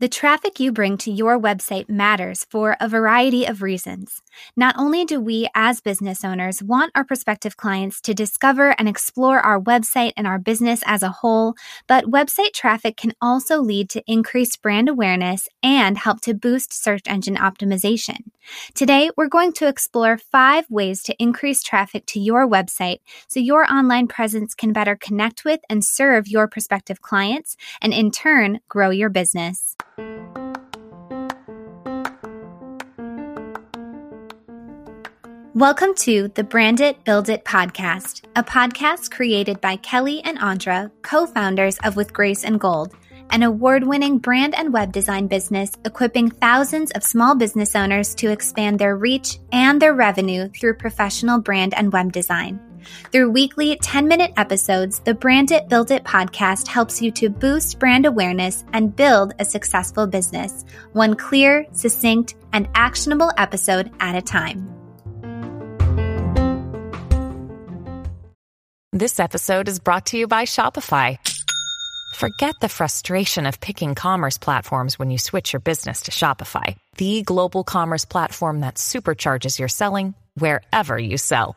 The traffic you bring to your website matters for a variety of reasons. Not only do we as business owners want our prospective clients to discover and explore our website and our business as a whole, but website traffic can also lead to increased brand awareness and help to boost search engine optimization. Today, we're going to explore 5 ways to increase traffic to your website so your online presence can better connect with and serve your prospective clients and in turn, grow your business. Welcome to the Brand It, Build It podcast, a podcast created by Kelly and Andra, co-founders of With Grace and Gold, an award-winning brand and web design business equipping thousands of small business owners to expand their reach and their revenue through professional brand and web design. Through weekly 10-minute episodes, the Brand It, Build It podcast helps you to boost brand awareness and build a successful business, one clear, succinct, and actionable episode at a time. This episode is brought to you by Shopify. Forget the frustration of picking commerce platforms when you switch your business to Shopify, the global commerce platform that supercharges your selling wherever you sell.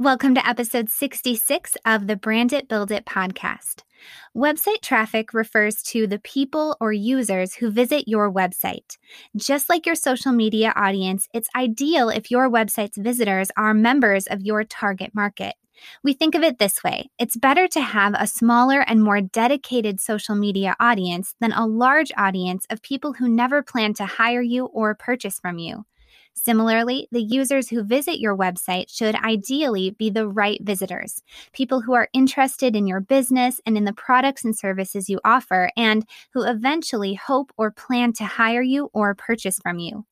Welcome to episode 66 of the Brand It, Build It podcast. Website traffic refers to the people or users who visit your website. Just like your social media audience, it's ideal if your website's visitors are members of your target market. We think of it this way. It's better to have a smaller and more dedicated social media audience than a large audience of people who never plan to hire you or purchase from you. Similarly, the users who visit your website should ideally be the right visitors, people who are interested in your business and in the products and services you offer, and who eventually hope or plan to hire you or purchase from you.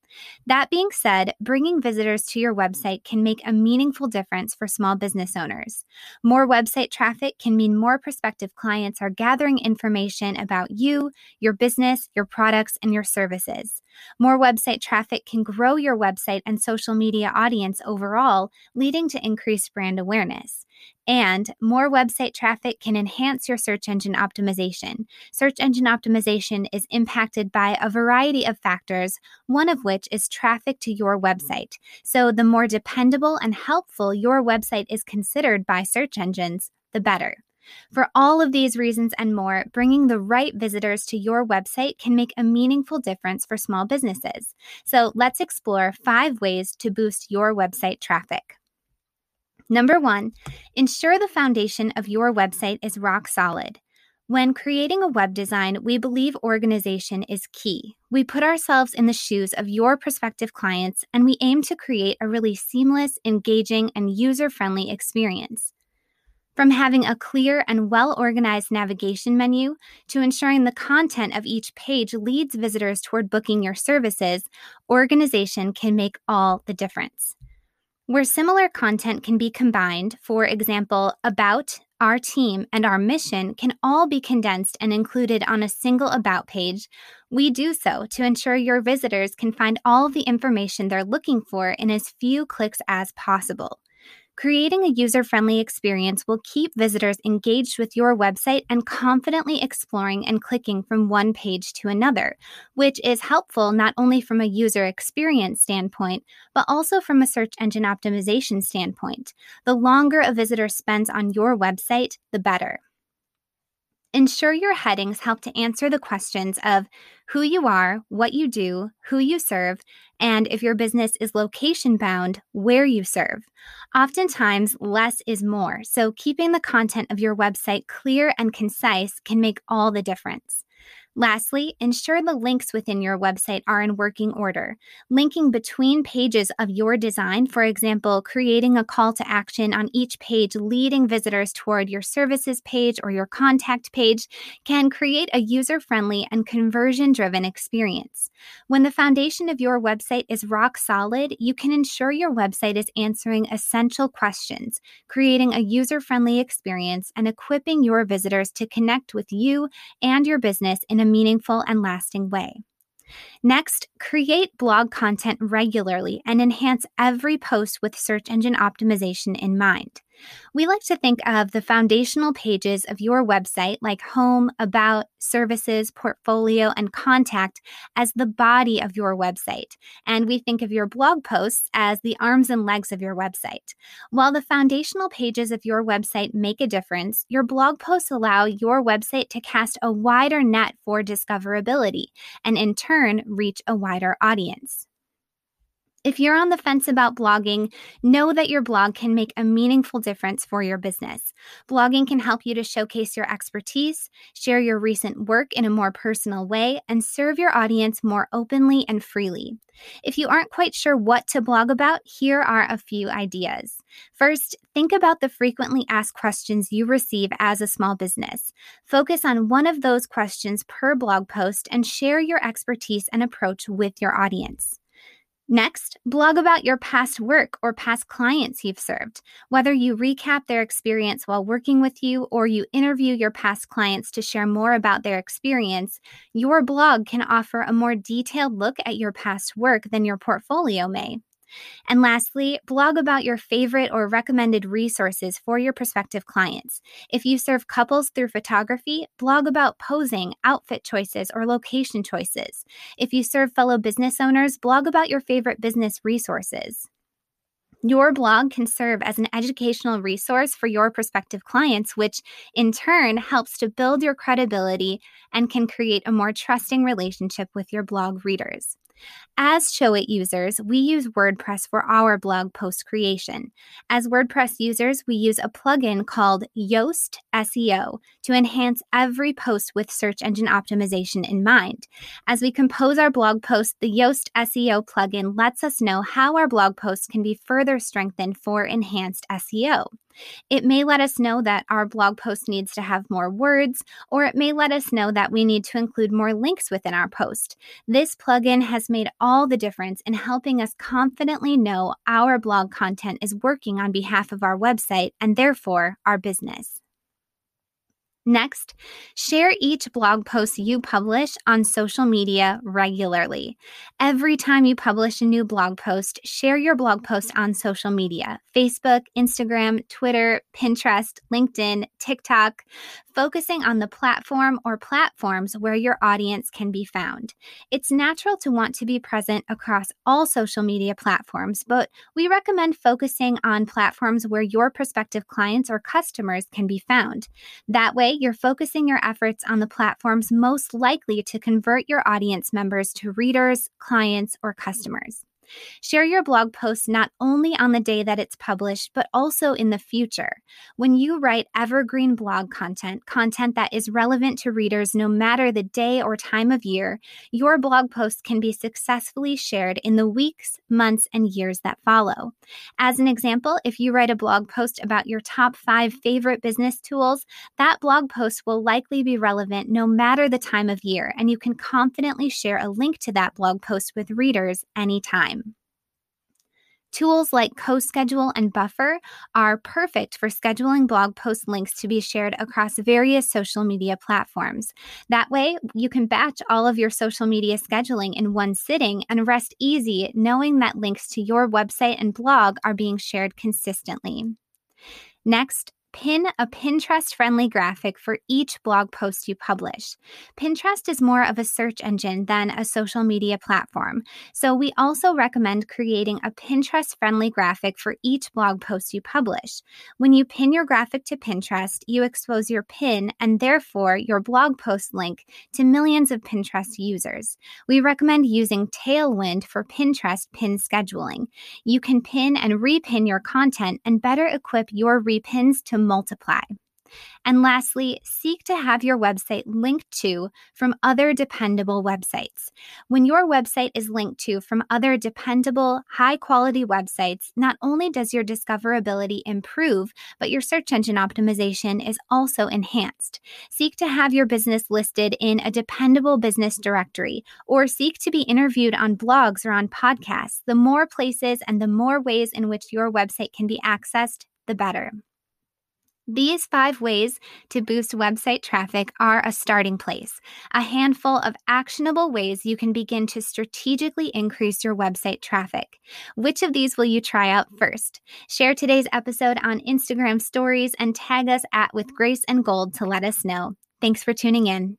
That being said, bringing visitors to your website can make a meaningful difference for small business owners. More website traffic can mean more prospective clients are gathering information about you, your business, your products, and your services. More website traffic can grow your website and social media audience overall, leading to increased brand awareness. And more website traffic can enhance your search engine optimization. Search engine optimization is impacted by a variety of factors, one of which is traffic to your website. So the more dependable and helpful your website is considered by search engines, the better. For all of these reasons and more, bringing the right visitors to your website can make a meaningful difference for small businesses. So let's explore 5 ways to boost your website traffic. Number 1, ensure the foundation of your website is rock solid. When creating a web design, we believe organization is key. We put ourselves in the shoes of your prospective clients, and we aim to create a really seamless, engaging, and user-friendly experience. From having a clear and well-organized navigation menu to ensuring the content of each page leads visitors toward booking your services, organization can make all the difference. Where similar content can be combined, for example, about, our team, and our mission can all be condensed and included on a single about page, we do so to ensure your visitors can find all the information they're looking for in as few clicks as possible. Creating a user-friendly experience will keep visitors engaged with your website and confidently exploring and clicking from one page to another, which is helpful not only from a user experience standpoint, but also from a search engine optimization standpoint. The longer a visitor spends on your website, the better. Ensure your headings help to answer the questions of who you are, what you do, who you serve, and if your business is location-bound, where you serve. Oftentimes, less is more, so keeping the content of your website clear and concise can make all the difference. Lastly, ensure the links within your website are in working order. Linking between pages of your design, for example, creating a call to action on each page leading visitors toward your services page or your contact page, can create a user-friendly and conversion-driven experience. When the foundation of your website is rock solid, you can ensure your website is answering essential questions, creating a user-friendly experience, and equipping your visitors to connect with you and your business in a a meaningful and lasting way. Next, create blog content regularly and enhance every post with search engine optimization in mind. We like to think of the foundational pages of your website, like home, about, services, portfolio, and contact, as the body of your website. And we think of your blog posts as the arms and legs of your website. While the foundational pages of your website make a difference, your blog posts allow your website to cast a wider net for discoverability and in turn reach a wider audience. If you're on the fence about blogging, know that your blog can make a meaningful difference for your business. Blogging can help you to showcase your expertise, share your recent work in a more personal way, and serve your audience more openly and freely. If you aren't quite sure what to blog about, here are a few ideas. First, think about the frequently asked questions you receive as a small business. Focus on one of those questions per blog post and share your expertise and approach with your audience. Next, blog about your past work or past clients you've served. Whether you recap their experience while working with you or you interview your past clients to share more about their experience, your blog can offer a more detailed look at your past work than your portfolio may. And lastly, blog about your favorite or recommended resources for your prospective clients. If you serve couples through photography, blog about posing, outfit choices, or location choices. If you serve fellow business owners, blog about your favorite business resources. Your blog can serve as an educational resource for your prospective clients, which in turn helps to build your credibility and can create a more trusting relationship with your blog readers. As ShowIt users, we use WordPress for our blog post creation. As WordPress users, we use a plugin called Yoast SEO to enhance every post with search engine optimization in mind. As we compose our blog posts, the Yoast SEO plugin lets us know how our blog posts can be further strengthened for enhanced SEO. It may let us know that our blog post needs to have more words, or it may let us know that we need to include more links within our post. This plugin has made all the difference in helping us confidently know our blog content is working on behalf of our website and therefore our business. Next, share each blog post you publish on social media regularly. Every time you publish a new blog post, share your blog post on social media: Facebook, Instagram, Twitter, Pinterest, LinkedIn, TikTok, focusing on the platform or platforms where your audience can be found. It's natural to want to be present across all social media platforms, but we recommend focusing on platforms where your prospective clients or customers can be found. That way, you're focusing your efforts on the platforms most likely to convert your audience members to readers, clients, or customers. Share your blog post not only on the day that it's published, but also in the future. When you write evergreen blog content that is relevant to readers no matter the day or time of year, your blog posts can be successfully shared in the weeks, months, and years that follow. As an example, if you write a blog post about your top 5 favorite business tools, that blog post will likely be relevant no matter the time of year, and you can confidently share a link to that blog post with readers anytime. Tools like CoSchedule and Buffer are perfect for scheduling blog post links to be shared across various social media platforms. That way, you can batch all of your social media scheduling in one sitting and rest easy knowing that links to your website and blog are being shared consistently. Next, pin a Pinterest-friendly graphic for each blog post you publish. Pinterest is more of a search engine than a social media platform, so we also recommend creating a Pinterest-friendly graphic for each blog post you publish. When you pin your graphic to Pinterest, you expose your pin and therefore your blog post link to millions of Pinterest users. We recommend using Tailwind for Pinterest pin scheduling. You can pin and repin your content and better equip your repins to multiply. And lastly, seek to have your website linked to from other dependable websites. When your website is linked to from other dependable, high-quality websites, not only does your discoverability improve, but your search engine optimization is also enhanced. Seek to have your business listed in a dependable business directory, or seek to be interviewed on blogs or on podcasts. The more places and the more ways in which your website can be accessed, the better. These 5 ways to boost website traffic are a starting place, a handful of actionable ways you can begin to strategically increase your website traffic. Which of these will you try out first? Share today's episode on Instagram stories and tag us at With Grace and Gold to let us know. Thanks for tuning in.